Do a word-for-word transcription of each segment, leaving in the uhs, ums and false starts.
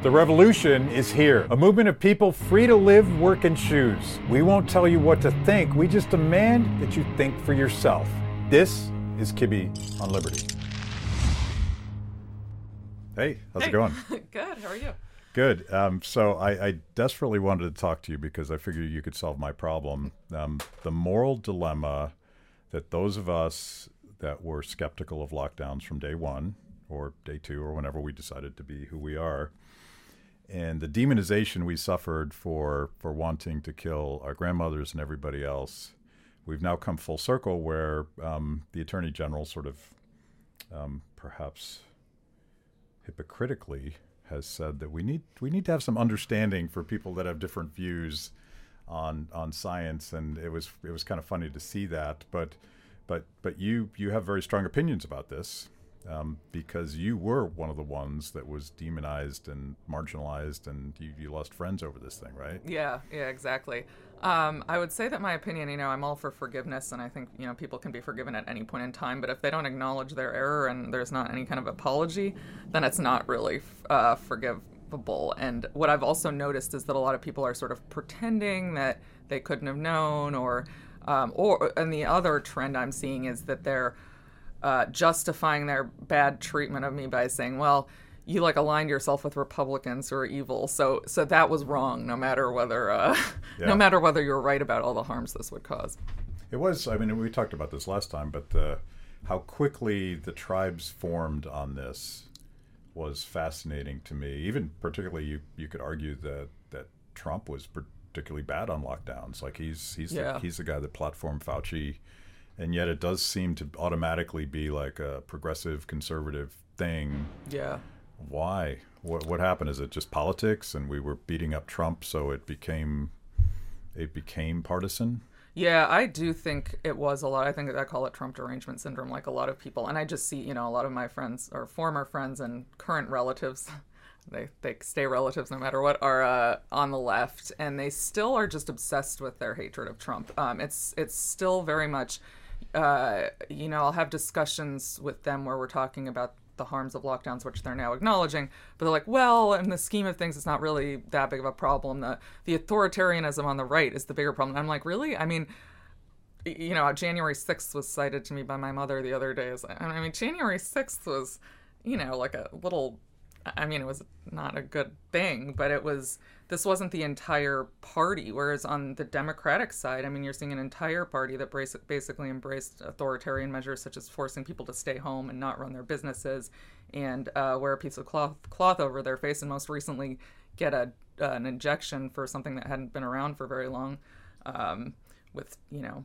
The revolution is here. A movement of people free to live, work, and choose. We won't tell you what to think. We just demand that you think for yourself. This is Kibbe on Liberty. Hey, how's hey. it going? Good. How are you? Good. Um, so I, I desperately wanted to talk to you because I figured you could solve my problem. Um, the moral dilemma that those of us that were skeptical of lockdowns from day one or day two or whenever we decided to be who we are, and the demonization we suffered for for wanting to kill our grandmothers and everybody else, we've now come full circle where um, the Attorney General sort of um, perhaps hypocritically has said that we need we need to have some understanding for people that have different views on on science, and it was it was kind of funny to see that. But but but you you have very strong opinions about this. Um, because you were one of the ones that was demonized and marginalized, and you, you lost friends over this thing, right? Yeah, yeah, exactly. Um, I would say that my opinion, you know, I'm all for forgiveness, and I think, you know, people can be forgiven at any point in time, but if they don't acknowledge their error and there's not any kind of apology, then it's not really uh, forgivable. And what I've also noticed is that a lot of people are sort of pretending that they couldn't have known, or, um, or and the other trend I'm seeing is that they're Uh, justifying their bad treatment of me by saying, well, you like aligned yourself with Republicans who are evil, so so that was wrong, no matter whether uh, yeah. no matter whether you're right about all the harms this would cause. It was, I mean, we talked about this last time, but the, how quickly the tribes formed on this was fascinating to me. Even particularly, you, you could argue that, that Trump was particularly bad on lockdowns. Like he's he's yeah. the, he's the guy that platformed Fauci. And yet it does seem to automatically be like a progressive conservative thing. Yeah. Why? What what happened? Is it just politics and we were beating up Trump so it became it became partisan? Yeah, I do think it was a lot. I think I call it Trump derangement syndrome, like a lot of people. And I just see, you know, a lot of my friends or former friends and current relatives, they they stay relatives no matter what, are uh, on the left. And they still are just obsessed with their hatred of Trump. Um, it's it's still very much... Uh, you know, I'll have discussions with them where we're talking about the harms of lockdowns, which they're now acknowledging, but they're like, well, in the scheme of things, it's not really that big of a problem. The the authoritarianism on the right is the bigger problem. And I'm like, really? I mean, you know, January sixth was cited to me by my mother the other day. I mean, January sixth was, you know, like a little, I mean, it was not a good thing, but it was, this wasn't the entire party. Whereas on the Democratic side, I mean, you're seeing an entire party that basically embraced authoritarian measures such as forcing people to stay home and not run their businesses and uh, wear a piece of cloth, cloth over their face, and most recently get a, uh, an injection for something that hadn't been around for very long um, with, you know,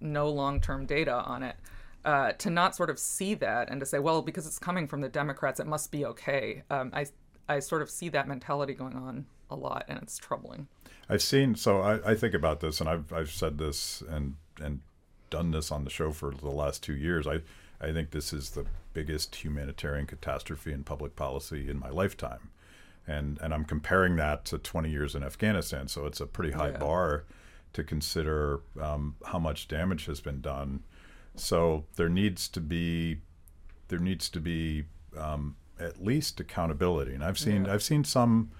no long-term data on it. Uh, to not sort of see that and to say, well, because it's coming from the Democrats, it must be okay. Um, I I sort of see that mentality going on a lot, and it's troubling. I've seen, so I, I think about this, and I've I've said this and and done this on the show for the last two years. I, I think this is the biggest humanitarian catastrophe in public policy in my lifetime. And, and I'm comparing that to twenty years in Afghanistan, so it's a pretty high yeah. bar to consider um, how much damage has been done. So there needs to be, there needs to be um, at least accountability. And I've seen, yeah. I've seen some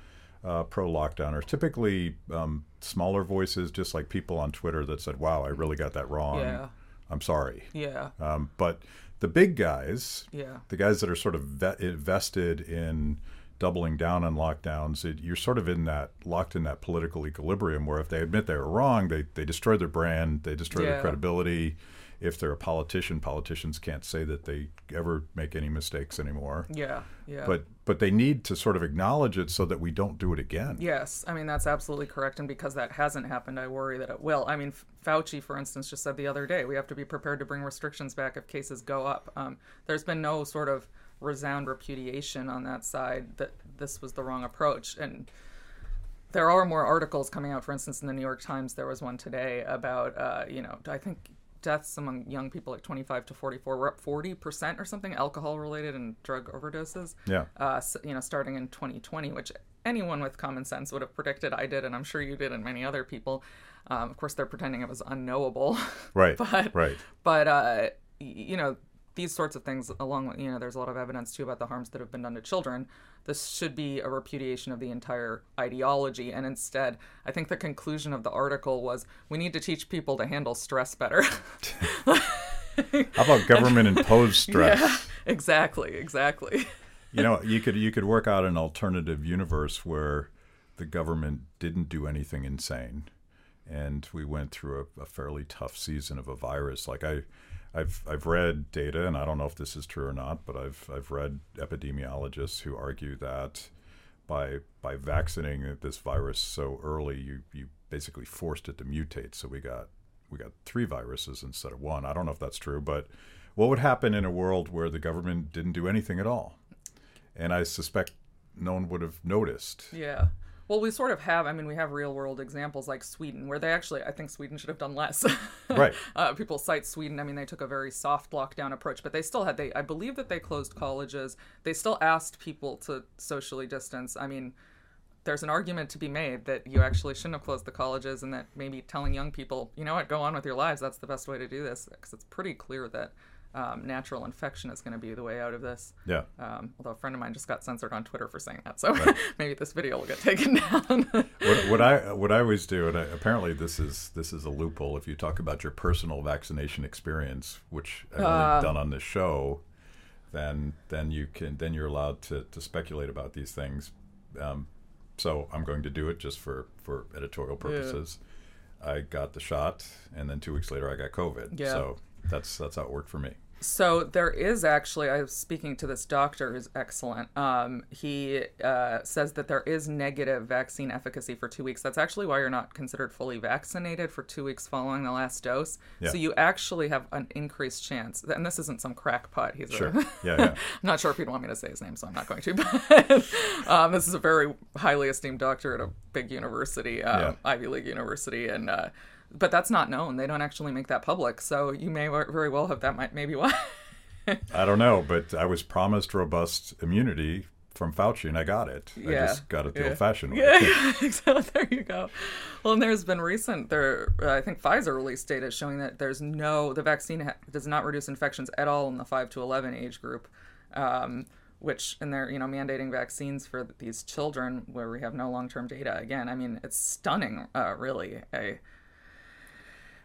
uh, pro-lockdowners, typically um, smaller voices, just like people on Twitter that said, "Wow, I really got that wrong. Yeah. I'm sorry." Yeah. Um, but the big guys, yeah. the guys that are sort of vet- vested in doubling down on lockdowns, it, you're sort of in that locked in that political equilibrium where if they admit they were wrong, they they destroy their brand, they destroy yeah. their credibility. If they're a politician, politicians can't say that they ever make any mistakes anymore. Yeah, yeah. But but they need to sort of acknowledge it so that we don't do it again. Yes, I mean, that's absolutely correct. And because that hasn't happened, I worry that it will. I mean, Fauci, for instance, just said the other day, we have to be prepared to bring restrictions back if cases go up. Um, there's been no sort of resound repudiation on that side that this was the wrong approach. And there are more articles coming out, for instance, in the New York Times. There was one today about, uh, you know, I think... deaths among young people like twenty-five to forty-four were up forty percent or something, alcohol-related and drug overdoses. Yeah. Uh, so, you know, starting in twenty twenty, which anyone with common sense would have predicted. I did, and I'm sure you did, and many other people. Um, of course, they're pretending it was unknowable. Right. but, right. But uh, you know, these sorts of things, along, you know, there's a lot of evidence too about the harms that have been done to children. This should be a repudiation of the entire ideology. And instead, I think the conclusion of the article was, we need to teach people to handle stress better. How about government-imposed stress? Yeah, exactly, exactly. You know, you could you could work out an alternative universe where the government didn't do anything insane, and we went through a, a fairly tough season of a virus. Like I, I've I've read data, and I don't know if this is true or not, but I've I've read epidemiologists who argue that by by vaccinating this virus so early, you you basically forced it to mutate. So we got we got three viruses instead of one. I don't know if that's true, but what would happen in a world where the government didn't do anything at all? And I suspect no one would have noticed. Yeah. Well, we sort of have, I mean, we have real world examples like Sweden, where they actually, I think Sweden should have done less. Right. Uh, people cite Sweden. I mean, they took a very soft lockdown approach, but they still had, they, I believe that they closed colleges. They still asked people to socially distance. I mean, there's an argument to be made that you actually shouldn't have closed the colleges, and that maybe telling young people, you know what, go on with your lives. That's the best way to do this, because it's pretty clear that Um, natural infection is going to be the way out of this. Yeah. Um, although a friend of mine just got censored on Twitter for saying that, so right. Maybe this video will get taken down. what, what I what I always do, and I, apparently this is this is a loophole. If you talk about your personal vaccination experience, which I've uh, done on this show, then then you can then you're allowed to, to speculate about these things. Um, so I'm going to do it just for, for editorial purposes. Yeah. I got the shot, and then two weeks later I got COVID. Yeah. So. That's that's how it worked for me. So there is actually, I was speaking to this doctor who's excellent. Um, he uh, says that there is negative vaccine efficacy for two weeks. That's actually why you're not considered fully vaccinated for two weeks following the last dose. Yeah. So you actually have an increased chance. And this isn't some crackpot. He's sure. A, yeah, yeah. I'm not sure if people want me to say his name, so I'm not going to. But um, this is a very highly esteemed doctor at a big university, um, yeah. Ivy League university, and. Uh, But that's not known. They don't actually make that public. So you may very well have that might maybe why. I don't know, but I was promised robust immunity from Fauci, and I got it. Yeah. I just got it the yeah. old-fashioned way. Yeah, yeah. Exactly. There you go. Well, and there's been recent, there. I think Pfizer released data showing that there's no, the vaccine ha- does not reduce infections at all in the five to eleven age group, um, which, and they're, you know, mandating vaccines for these children where we have no long-term data. Again, I mean, it's stunning, uh, really. I,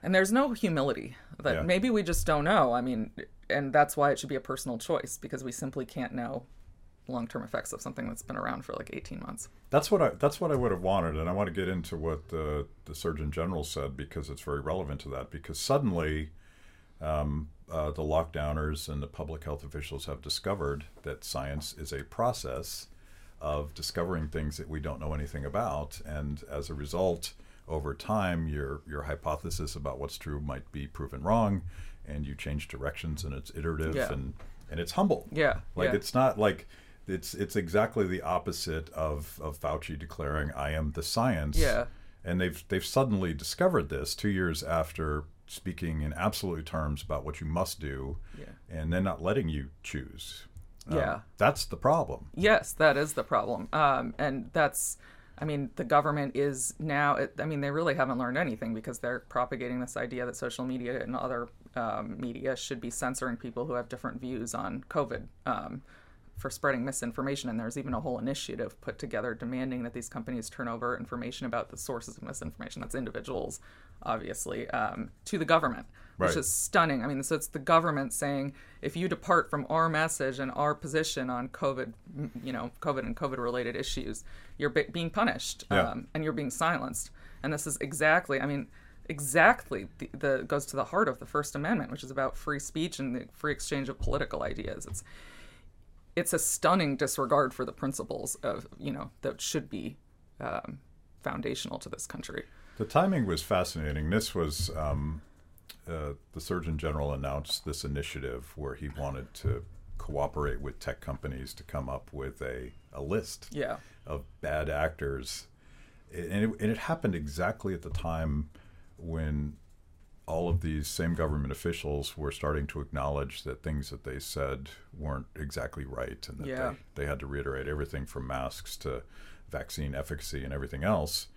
And there's no humility that yeah. maybe we just don't know. I mean, and that's why it should be a personal choice, because we simply can't know long-term effects of something that's been around for like eighteen months. That's what I that's what I would have wanted. And I want to get into what the, the Surgeon General said, because it's very relevant to that, because suddenly um, uh, the lockdowners and the public health officials have discovered that science is a process of discovering things that we don't know anything about. And as a result, over time, your your hypothesis about what's true might be proven wrong, and you change directions, and it's iterative, yeah. and, and it's humble. Yeah, like yeah. It's not like it's it's exactly the opposite of, of Fauci declaring I am the science. Yeah, and they've they've suddenly discovered this two years after speaking in absolute terms about what you must do, yeah. and then not letting you choose. Um, yeah, that's the problem. Yes, that is the problem, um, and that's. I mean, the government is now, I mean, they really haven't learned anything, because they're propagating this idea that social media and other um, media should be censoring people who have different views on COVID um, for spreading misinformation. And there's even a whole initiative put together demanding that these companies turn over information about the sources of misinformation, that's individuals, obviously, um, to the government, right. which is stunning. I mean, so it's the government saying, if you depart from our message and our position on COVID, you know, COVID and COVID-related issues, you're be- being punished yeah. um, and you're being silenced. And this is exactly, I mean, exactly the, the goes to the heart of the First Amendment, which is about free speech and the free exchange of political ideas. It's it's a stunning disregard for the principles of, you know, that should be um, foundational to this country. The timing was fascinating. This was um, uh, the Surgeon General announced this initiative where he wanted to cooperate with tech companies to come up with a, a list yeah. of bad actors. And it, and it happened exactly at the time when all of these same government officials were starting to acknowledge that things that they said weren't exactly right, and that yeah. they, they had to reiterate everything from masks to vaccine efficacy and everything else.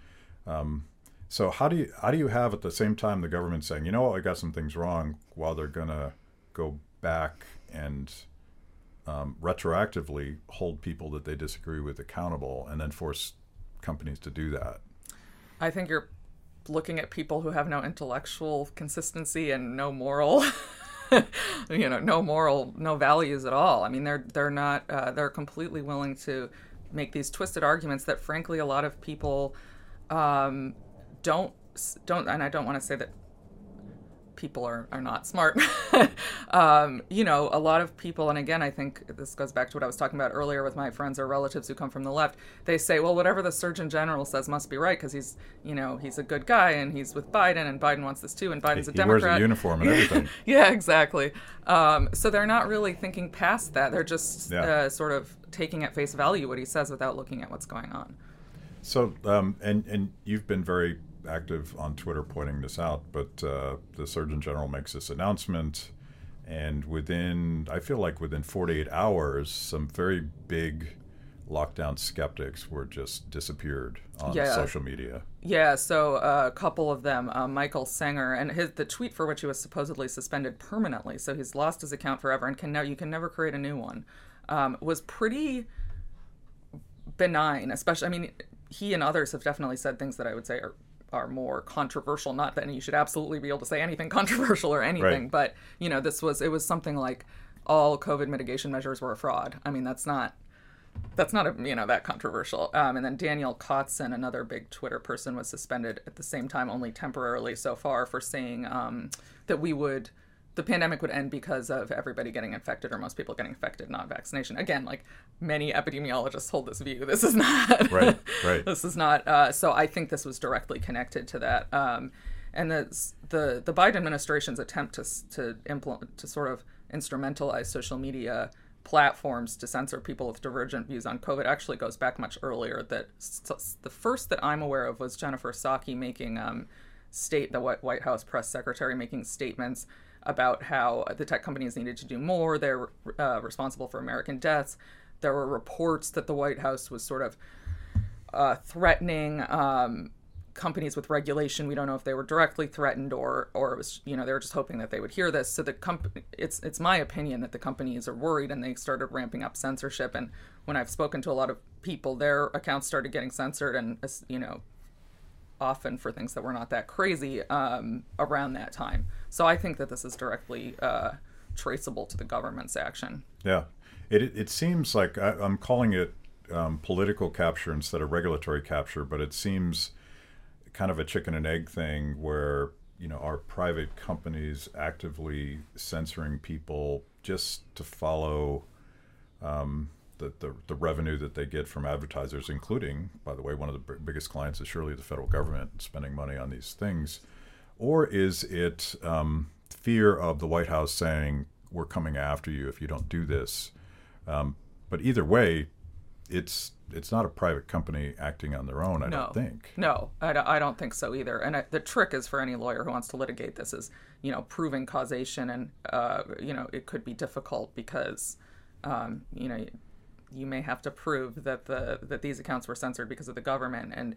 Um, so how do you how do you have at the same time the government saying, you know what, I got some things wrong, while they're going to go back and um, retroactively hold people that they disagree with accountable, and then force companies to do that. I think you're looking at people who have no intellectual consistency and no moral, you know, no moral, no values at all. I mean, they're they're not uh, they're completely willing to make these twisted arguments that, frankly, a lot of people um, don't don't. And I don't want to say that people are, are not smart. um, you know, a lot of people, and again, I think this goes back to what I was talking about earlier with my friends or relatives who come from the left. They say, well, whatever the Surgeon General says must be right because he's, you know, he's a good guy and he's with Biden and Biden wants this too and Biden's he, a Democrat. He wears a uniform and everything. Yeah, exactly. Um, so they're not really thinking past that. They're just yeah. uh, sort of taking at face value what he says without looking at what's going on. So, um, and, and you've been very active on Twitter pointing this out, but uh, the Surgeon General makes this announcement, and within, I feel like within forty-eight hours, some very big lockdown skeptics were just disappeared on yeah. social media. Yeah, so uh, a couple of them, uh, Michael Sanger, and his, the tweet for which he was supposedly suspended permanently, so he's lost his account forever and can now you can never create a new one, um, was pretty benign, especially, I mean, he and others have definitely said things that I would say are are more controversial, not that you should absolutely be able to say anything controversial or anything, right. But, you know, this was, it was something like all COVID mitigation measures were a fraud. I mean, that's not, that's not, a, you know, that controversial. Um, and then Daniel Kotzen, another big Twitter person, was suspended at the same time, only temporarily so far, for saying um, that we would, the pandemic would end because of everybody getting infected or most people getting infected, not vaccination. Again, like many epidemiologists hold this view. This is not, right, right. This is not. Uh, so I think this was directly connected to that. Um, and the, the the Biden administration's attempt to to implement, to sort of instrumentalize social media platforms to censor people with divergent views on COVID actually goes back much earlier. That the first that I'm aware of was Jennifer Psaki making um, state the White House press secretary making statements about how the tech companies needed to do more. They're uh, responsible for American deaths. There were reports that the White House was sort of uh, threatening um, companies with regulation. We don't know if they were directly threatened or, or it was, you know, they were just hoping that they would hear this. So the company, it's it's my opinion that the companies are worried and they started ramping up censorship. And when I've spoken to a lot of people, their accounts started getting censored and, you know, often for things that were not that crazy um, around that time. So I think that this is directly uh, traceable to the government's action. Yeah. It it seems like, I, I'm calling it um, political capture instead of regulatory capture, but it seems kind of a chicken and egg thing where, you know, are private companies actively censoring people just to follow um The, the the revenue that they get from advertisers, including, by the way, one of the b- biggest clients is surely the federal government spending money on these things? Or is it um, fear of the White House saying, we're coming after you if you don't do this? Um, but either way, it's it's not a private company acting on their own, I no. don't think. No, I, d- I don't think so either. And I, the trick is for any lawyer who wants to litigate this is, you know, proving causation. And, uh, you know, it could be difficult because, um, you know, you may have to prove that the that these accounts were censored because of the government. And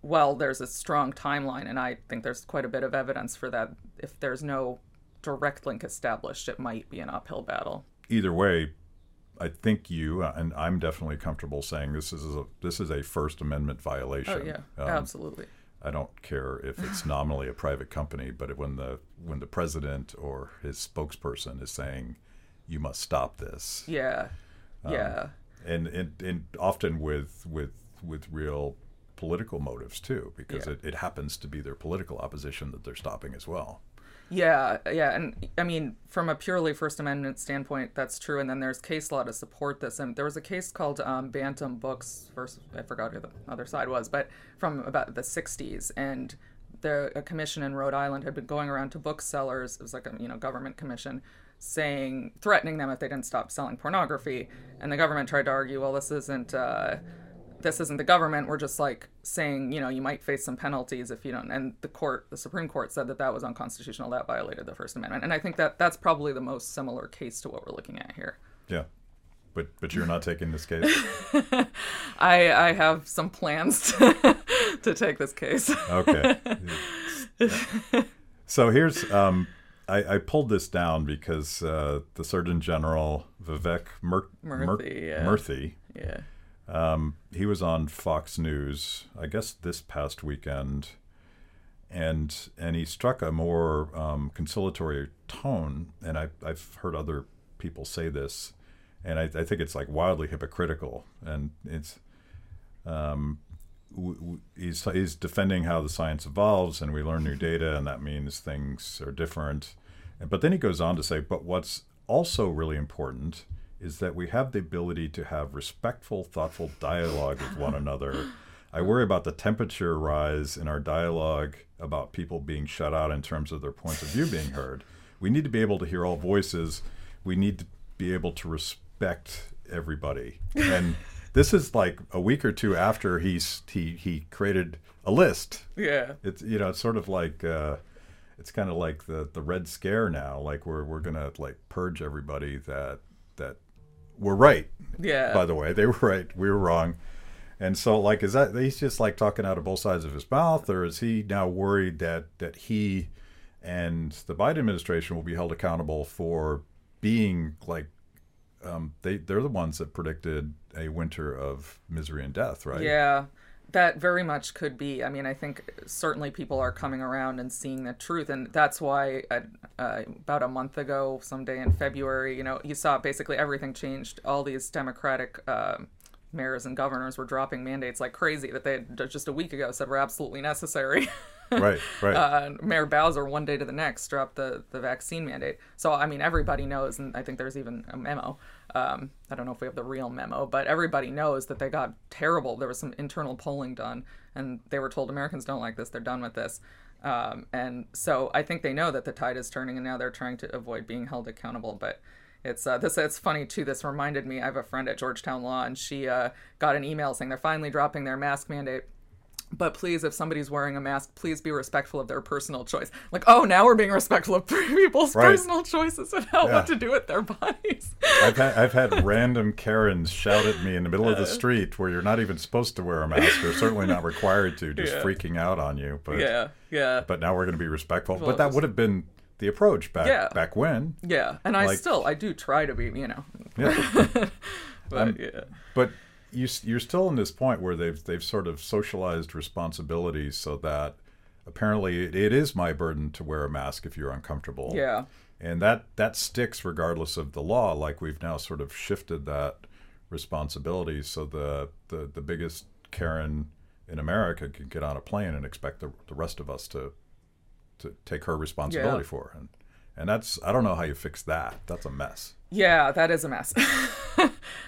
while there's a strong timeline, and I think there's quite a bit of evidence for that, if there's no direct link established, it might be an uphill battle. Either way, I think you, and I'm definitely comfortable saying this is a, this is a First Amendment violation. Oh, yeah, um, absolutely. I don't care if it's nominally a private company, but when the when the president or his spokesperson is saying, you must stop this. Yeah. Um, yeah, and, and and often with with with real political motives too, because yeah. it, it happens to be their political opposition that they're stopping as well. Yeah, yeah, and I mean, from a purely First Amendment standpoint, that's true. And then there's case law to support this. And there was a case called um, Bantam Books versus, I forgot who the other side was, but from about the sixties, and the a commission in Rhode Island had been going around to booksellers. It was like a you know government commission, saying, threatening them if they didn't stop selling pornography. And the government tried to argue, well, this isn't uh, this isn't the government. We're just like saying, you know, you might face some penalties if you don't. And the court, the Supreme Court said that that was unconstitutional. That violated the First Amendment. And I think that that's probably the most similar case to what we're looking at here. Yeah. But but you're not taking this case? I I have some plans to, to take this case. Okay. Yeah. So here's... um. I, I pulled this down because uh, the Surgeon General, Vivek Mur- Murthy, Mur- yeah. Murthy yeah. Um, he was on Fox News, I guess this past weekend, and and he struck a more um, conciliatory tone, and I, I've heard other people say this, and I, I think it's like wildly hypocritical, and it's um, w- w- he's he's defending how the science evolves and we learn new data, and that means things are different, but then he goes on to say, but what's also really important is that we have the ability to have respectful, thoughtful dialogue with one another. I worry about the temperature rise in our dialogue about people being shut out in terms of their points of view being heard. We need to be able to hear all voices. We need to be able to respect everybody. And this is like a week or two after he's he he created a list. Yeah. It's, you know, it's sort of like uh, it's kind of like the the Red Scare now. Like we're we're gonna like purge everybody that that. We're right. Yeah. By the way, they were right. We were wrong. And so, like, is that he's just like talking out of both sides of his mouth, or is he now worried that that he and the Biden administration will be held accountable for being like um, they they're the ones that predicted a winter of misery and death, right? Yeah, that very much could be. I mean, I think certainly people are coming around and seeing the truth. And that's why uh, uh, about a month ago, someday in February, you know, you saw basically everything changed. All these Democratic uh, mayors and governors were dropping mandates like crazy that they had just a week ago said were absolutely necessary. Right, right. Uh, Mayor Bowser, one day to the next, dropped the, the vaccine mandate. So, I mean, everybody knows, and I think there's even a memo. Um, I don't know if we have the real memo, but everybody knows that they got terrible. There was some internal polling done, and they were told Americans don't like this. They're done with this. Um, and so I think they know that the tide is turning, and now they're trying to avoid being held accountable. But it's uh, this. It's funny, too. This reminded me, I have a friend at Georgetown Law, and she uh, got an email saying they're finally dropping their mask mandate. But please, if somebody's wearing a mask, please be respectful of their personal choice. Like, oh, now we're being respectful of people's right. personal choices about yeah. what to do with their bodies. I've had, I've had random Karens shout at me in the middle yeah. of the street where you're not even supposed to wear a mask. They're certainly not required to, just yeah. freaking out on you. But yeah, yeah. But now we're going to be respectful. Well, but that was... would have been the approach back yeah. back when. Yeah, and like, I still, I do try to be, you know. Yeah. but, um, yeah. But... You, you're still in this point where they've they've sort of socialized responsibilities so that apparently it, it is my burden to wear a mask if you're uncomfortable. Yeah. And that, that sticks regardless of the law. Like we've now sort of shifted that responsibility so the, the, the biggest Karen in America can get on a plane and expect the, the rest of us to to take her responsibility yeah. for it. And, and that's, I don't know how you fix that. That's a mess. Yeah, that is a mess.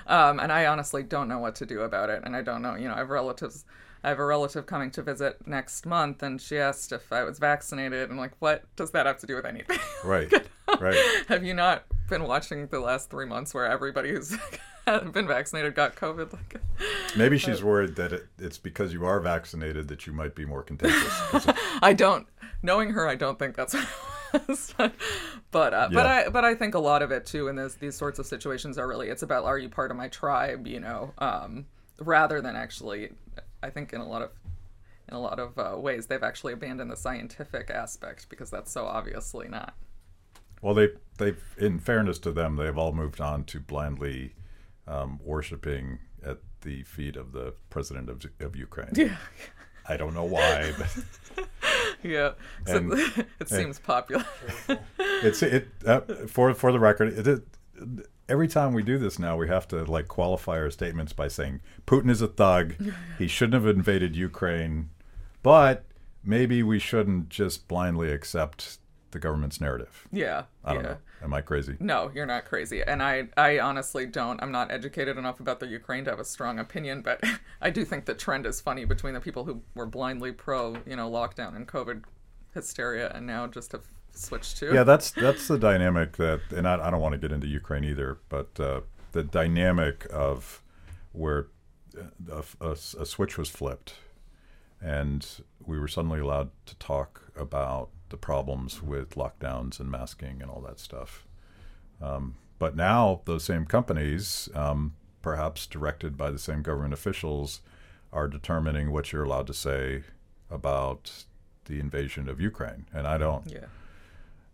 Um, and I honestly don't know what to do about it. And I don't know, you know, I have relatives, I have a relative coming to visit next month, and she asked if I was vaccinated. I'm like, what does that have to do with anything? Right, right. Have you not been watching the last three months where everybody who's been vaccinated got COVID? Like, maybe she's worried that it, it's because you are vaccinated that you might be more contagious. I don't, knowing her, I don't think that's what but uh, yeah. but I but I think a lot of it too in this, these sorts of situations are really, it's about, are you part of my tribe, you know, um, rather than actually, I think in a lot of in a lot of uh, ways they've actually abandoned the scientific aspect because that's so obviously not. Well, they they've in fairness to them, they've all moved on to blindly um, worshiping at the feet of the president of of Ukraine. Yeah. I don't know why, but yeah, so and, it and, seems popular. It's it uh, for for the record. It, it, every time we do this now, we have to like qualify our statements by saying Putin is a thug. He shouldn't have invaded Ukraine, but maybe we shouldn't just blindly accept the government's narrative. Yeah, I don't yeah. know. Am I crazy? No, you're not crazy. And I, I honestly don't. I'm not educated enough about the Ukraine to have a strong opinion, but I do think the trend is funny between the people who were blindly pro, you know, lockdown and COVID hysteria and now just have switched to. Yeah, that's that's the dynamic that, and I, I don't want to get into Ukraine either, but uh, the dynamic of where a, a, a switch was flipped and we were suddenly allowed to talk about the problems with lockdowns and masking and all that stuff. Um, but now those same companies, um, perhaps directed by the same government officials, are determining what you're allowed to say about the invasion of Ukraine. And I don't, yeah.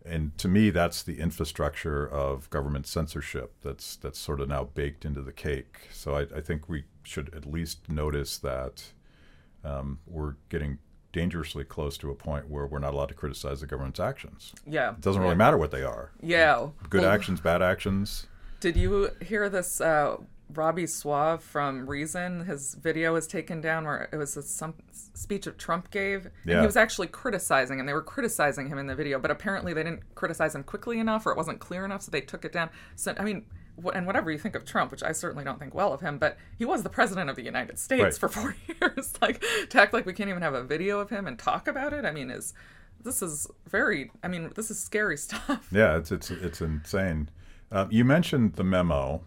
And to me, that's the infrastructure of government censorship that's that's sort of now baked into the cake. So I, I think we should at least notice that um, we're getting dangerously close to a point where we're not allowed to criticize the government's actions. Yeah. It doesn't really matter what they are. Yeah. Good well, actions, bad actions. Did you hear this uh, Robbie Soave from Reason? His video was taken down where it was a, some speech that Trump gave. And yeah. He was actually criticizing, and they were criticizing him in the video, but apparently they didn't criticize him quickly enough, or it wasn't clear enough, so they took it down. So, I mean... and whatever you think of Trump, which I certainly don't think well of him, but he was the president of the United States right. for four years. Like, to act like we can't even have a video of him and talk about it, I mean, is this is very, I mean, this is scary stuff. Yeah, it's it's it's insane. Uh, you mentioned the memo,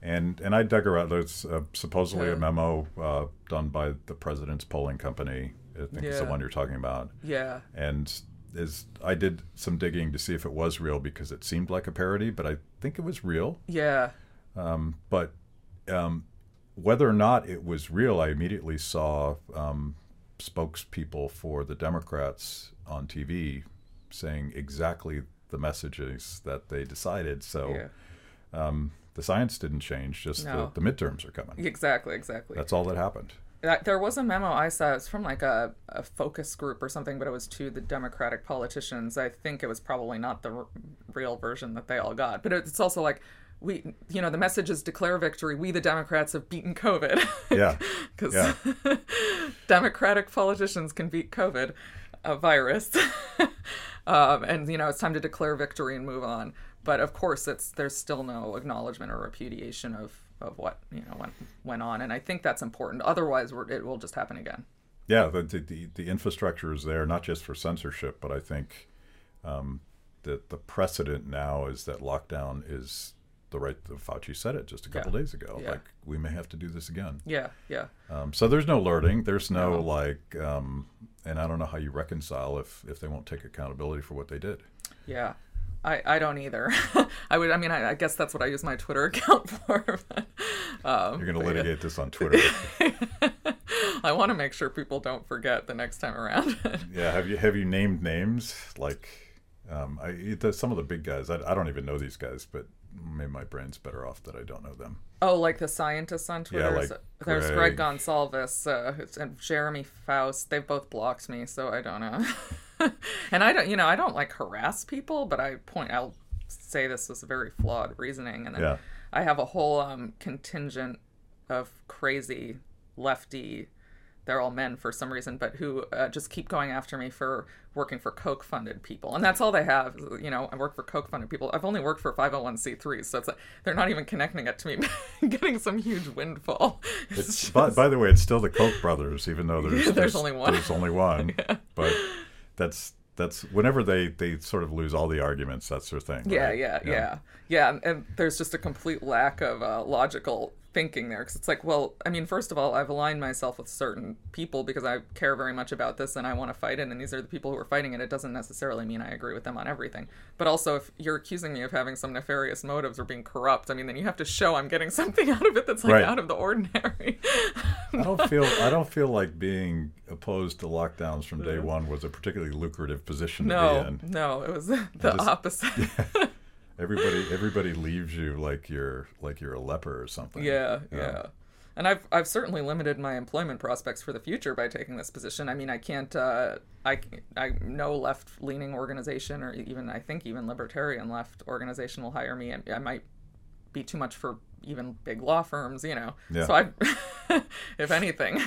and, and I dug around. There's uh, supposedly yeah. a memo uh, done by the president's polling company. I think yeah. it's the one you're talking about. Yeah. And is I did some digging to see if it was real, because it seemed like a parody, but I think it was real. Yeah. Um, but um, whether or not it was real, I immediately saw um, spokespeople for the Democrats on T V saying exactly the messages that they decided. So yeah. um, the science didn't change, just no. the, the midterms are coming. Exactly, exactly. That's all that happened. There was a memo I saw. It was from like a, a focus group or something, but it was to the Democratic politicians. I think it was probably not the r- real version that they all got. But it's also like, we, you know, the message is declare victory. We, the Democrats, have beaten COVID. Yeah. Because yeah. Democratic politicians can beat COVID, a virus. um, and, you know, it's time to declare victory and move on. But of course, it's there's still no acknowledgement or repudiation of of what you know went went on, and I think that's important. Otherwise, we're, it will just happen again. Yeah, the, the the infrastructure is there, not just for censorship, but I think um, that the precedent now is that lockdown is the right. Fauci said it just a couple yeah. days ago. Yeah. Like, we may have to do this again. Yeah, yeah. Um, so there's no learning. There's no uh-huh. like, um, and I don't know how you reconcile if if they won't take accountability for what they did. Yeah. I, I don't either. I would. I mean, I, I guess that's what I use my Twitter account for. But, um, you're going to litigate yeah. this on Twitter. I want to make sure people don't forget the next time around. Yeah. Have you have you named names? Like, um, I the, some of the big guys. I, I don't even know these guys, but maybe my brain's better off that I don't know them. Oh, like the scientists on Twitter. Yeah, like there's Greg, Greg Gonsalves uh, and Jeremy Faust. They've both blocked me, so I don't know. And I don't, you know, I don't like harass people, but I point, I'll say this was very flawed reasoning. And then yeah. I have a whole um, contingent of crazy lefty, they're all men for some reason, but who uh, just keep going after me for working for Koch funded people. And that's all they have. You know, I work for Koch funded people. I've only worked for five oh one c threes. So it's like, they're not even connecting it to me, getting some huge windfall. It's it's, just... by, by the way, it's still the Koch brothers, even though there's, yeah, there's, there's only one. There's only one. yeah. But... That's that's whenever they, they sort of lose all the arguments, that's their thing. Right? Yeah, yeah, yeah, yeah, yeah. And, and there's just a complete lack of uh, logical thinking there, because it's like, well, I mean, first of all, I've aligned myself with certain people because I care very much about this and I want to fight it. And these are the people who are fighting it. It doesn't necessarily mean I agree with them on everything. But also, if you're accusing me of having some nefarious motives or being corrupt, I mean, then you have to show I'm getting something out of it that's like right. out of the ordinary. I don't feel I don't feel like being opposed to lockdowns from day one was a particularly lucrative position no, to be in. No, it was the just, opposite. Yeah. Everybody, everybody leaves you like you're like you're a leper or something. Yeah, yeah, yeah. And I've I've certainly limited my employment prospects for the future by taking this position. I mean, I can't. Uh, I I no left leaning organization or even I think even libertarian left organization will hire me. I, I might be too much for even big law firms, you know. Yeah. So I, if anything,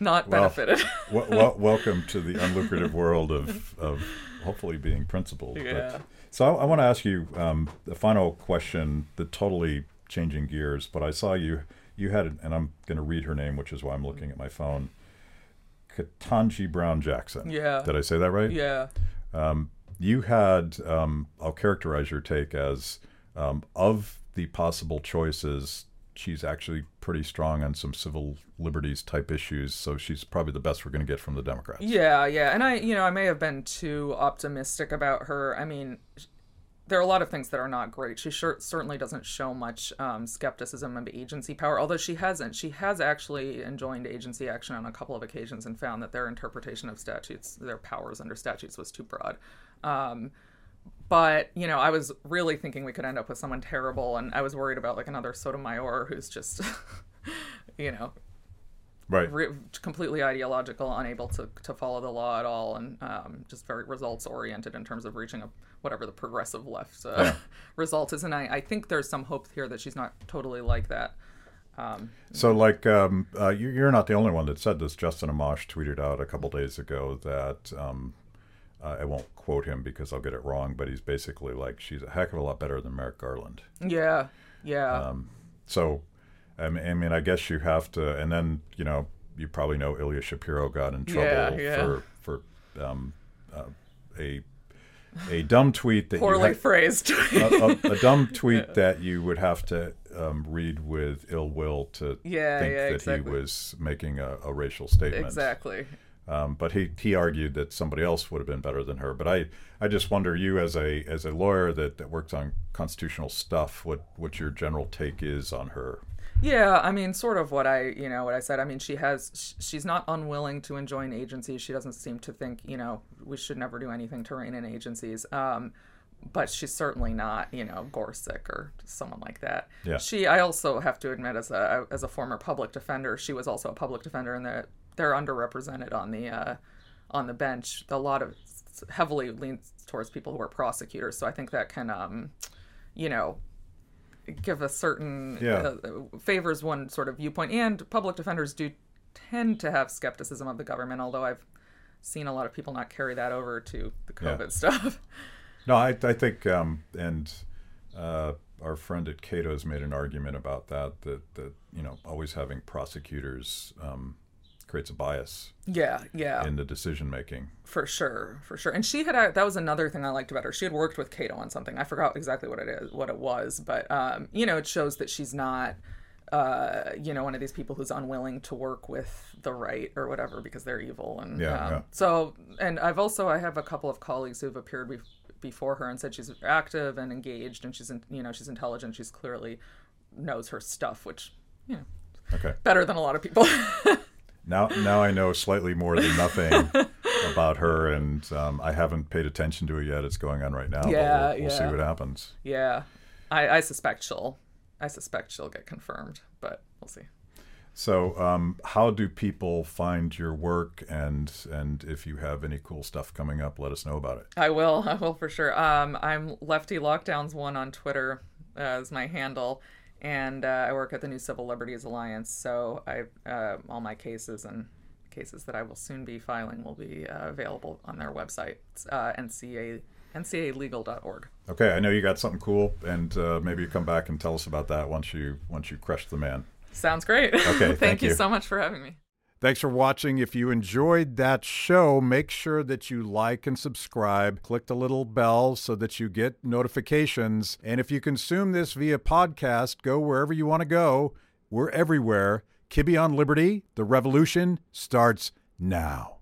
not well, benefited. w- w- welcome to the unlucrative world of of hopefully being principled. Yeah. But, So I, I want to ask you um, the final question, the totally changing gears, but I saw you, you had, and I'm going to read her name, which is why I'm looking at my phone, Ketanji Brown Jackson. Yeah. Did I say that right? Yeah. Um, you had, um, I'll characterize your take as um, of the possible choices, she's actually pretty strong on some civil liberties type issues, so she's probably the best we're going to get from the Democrats. Yeah, yeah. And I, you know, I may have been too optimistic about her. I mean, there are a lot of things that are not great. She sure, certainly doesn't show much um, skepticism of agency power, although she hasn't. She has actually enjoined agency action on a couple of occasions and found that their interpretation of statutes, their powers under statutes, was too broad. Um, But, you know, I was really thinking we could end up with someone terrible, and I was worried about, like, another Sotomayor who's just, you know, right, re- completely ideological, unable to, to follow the law at all, and um, just very results-oriented in terms of reaching a, whatever the progressive left uh, yeah. result is. And I, I think there's some hope here that she's not totally like that. Um, so, like, um, uh, you, you're not the only one that said this. Justin Amash tweeted out a couple days ago that... Um, Uh, I won't quote him because I'll get it wrong, but he's basically like, she's a heck of a lot better than Merrick Garland. Yeah, yeah. Um, so, I mean, I mean, I guess you have to, and then, you know, you probably know Ilya Shapiro got in trouble yeah, yeah. for for um, uh, a a dumb tweet that poorly you ha- phrased a, a, a dumb tweet yeah. that you would have to um, read with ill will to yeah, think yeah, that exactly. he was making a, a racial statement. Exactly. Um, but he, he argued that somebody else would have been better than her. But I, I just wonder, you as a as a lawyer that, that works on constitutional stuff, what, what your general take is on her. Yeah, I mean, sort of what I you know what I said. I mean, she has she's not unwilling to enjoin agencies. She doesn't seem to think you know we should never do anything to rein in agencies. Um, but she's certainly not you know Gorsuch or someone like that. Yeah. She I also have to admit as a as a former public defender, she was also a public defender in the. They're underrepresented on the uh, on the bench. A lot of heavily leans towards people who are prosecutors. So I think that can, um, you know, give a certain yeah. uh, favors one sort of viewpoint. And public defenders do tend to have skepticism of the government, although I've seen a lot of people not carry that over to the COVID yeah. stuff. No, I, I think, um, and uh, our friend at Cato's made an argument about that, that, that you know, always having prosecutors... Um, creates a bias yeah yeah in the decision making for sure for sure and she had that was another thing I liked about her. She had worked with Cato on something. I forgot exactly what it is what it was but um you know it shows that she's not uh you know one of these people who's unwilling to work with the right or whatever because they're evil. And yeah, um, yeah. so and I've also I have a couple of colleagues who've appeared be- before her and said she's active and engaged and she's in, you know she's intelligent, she's clearly knows her stuff, which you know okay better than a lot of people. Now now I know slightly more than nothing about her, and um, I haven't paid attention to it yet. It's going on right now, yeah, but we'll, we'll yeah. see what happens. Yeah. I, I suspect she'll I suspect she'll get confirmed, but we'll see. So um, how do people find your work, and and if you have any cool stuff coming up, let us know about it. I will. I will for sure. Um, I'm Lefty Lockdowns one on Twitter uh, is my handle. And uh, I work at the New Civil Liberties Alliance, so I uh, all my cases and cases that I will soon be filing will be uh, available on their website, uh, N C A legal dot org. Okay, I know you got something cool, and uh, maybe you come back and tell us about that once you once you crush the man. Sounds great. Okay, thank, thank you. you so much for having me. Thanks for watching. If you enjoyed that show, make sure that you like and subscribe. Click the little bell so that you get notifications. And if you consume this via podcast, go wherever you want to go. We're everywhere. Kibbe on Liberty. The revolution starts now.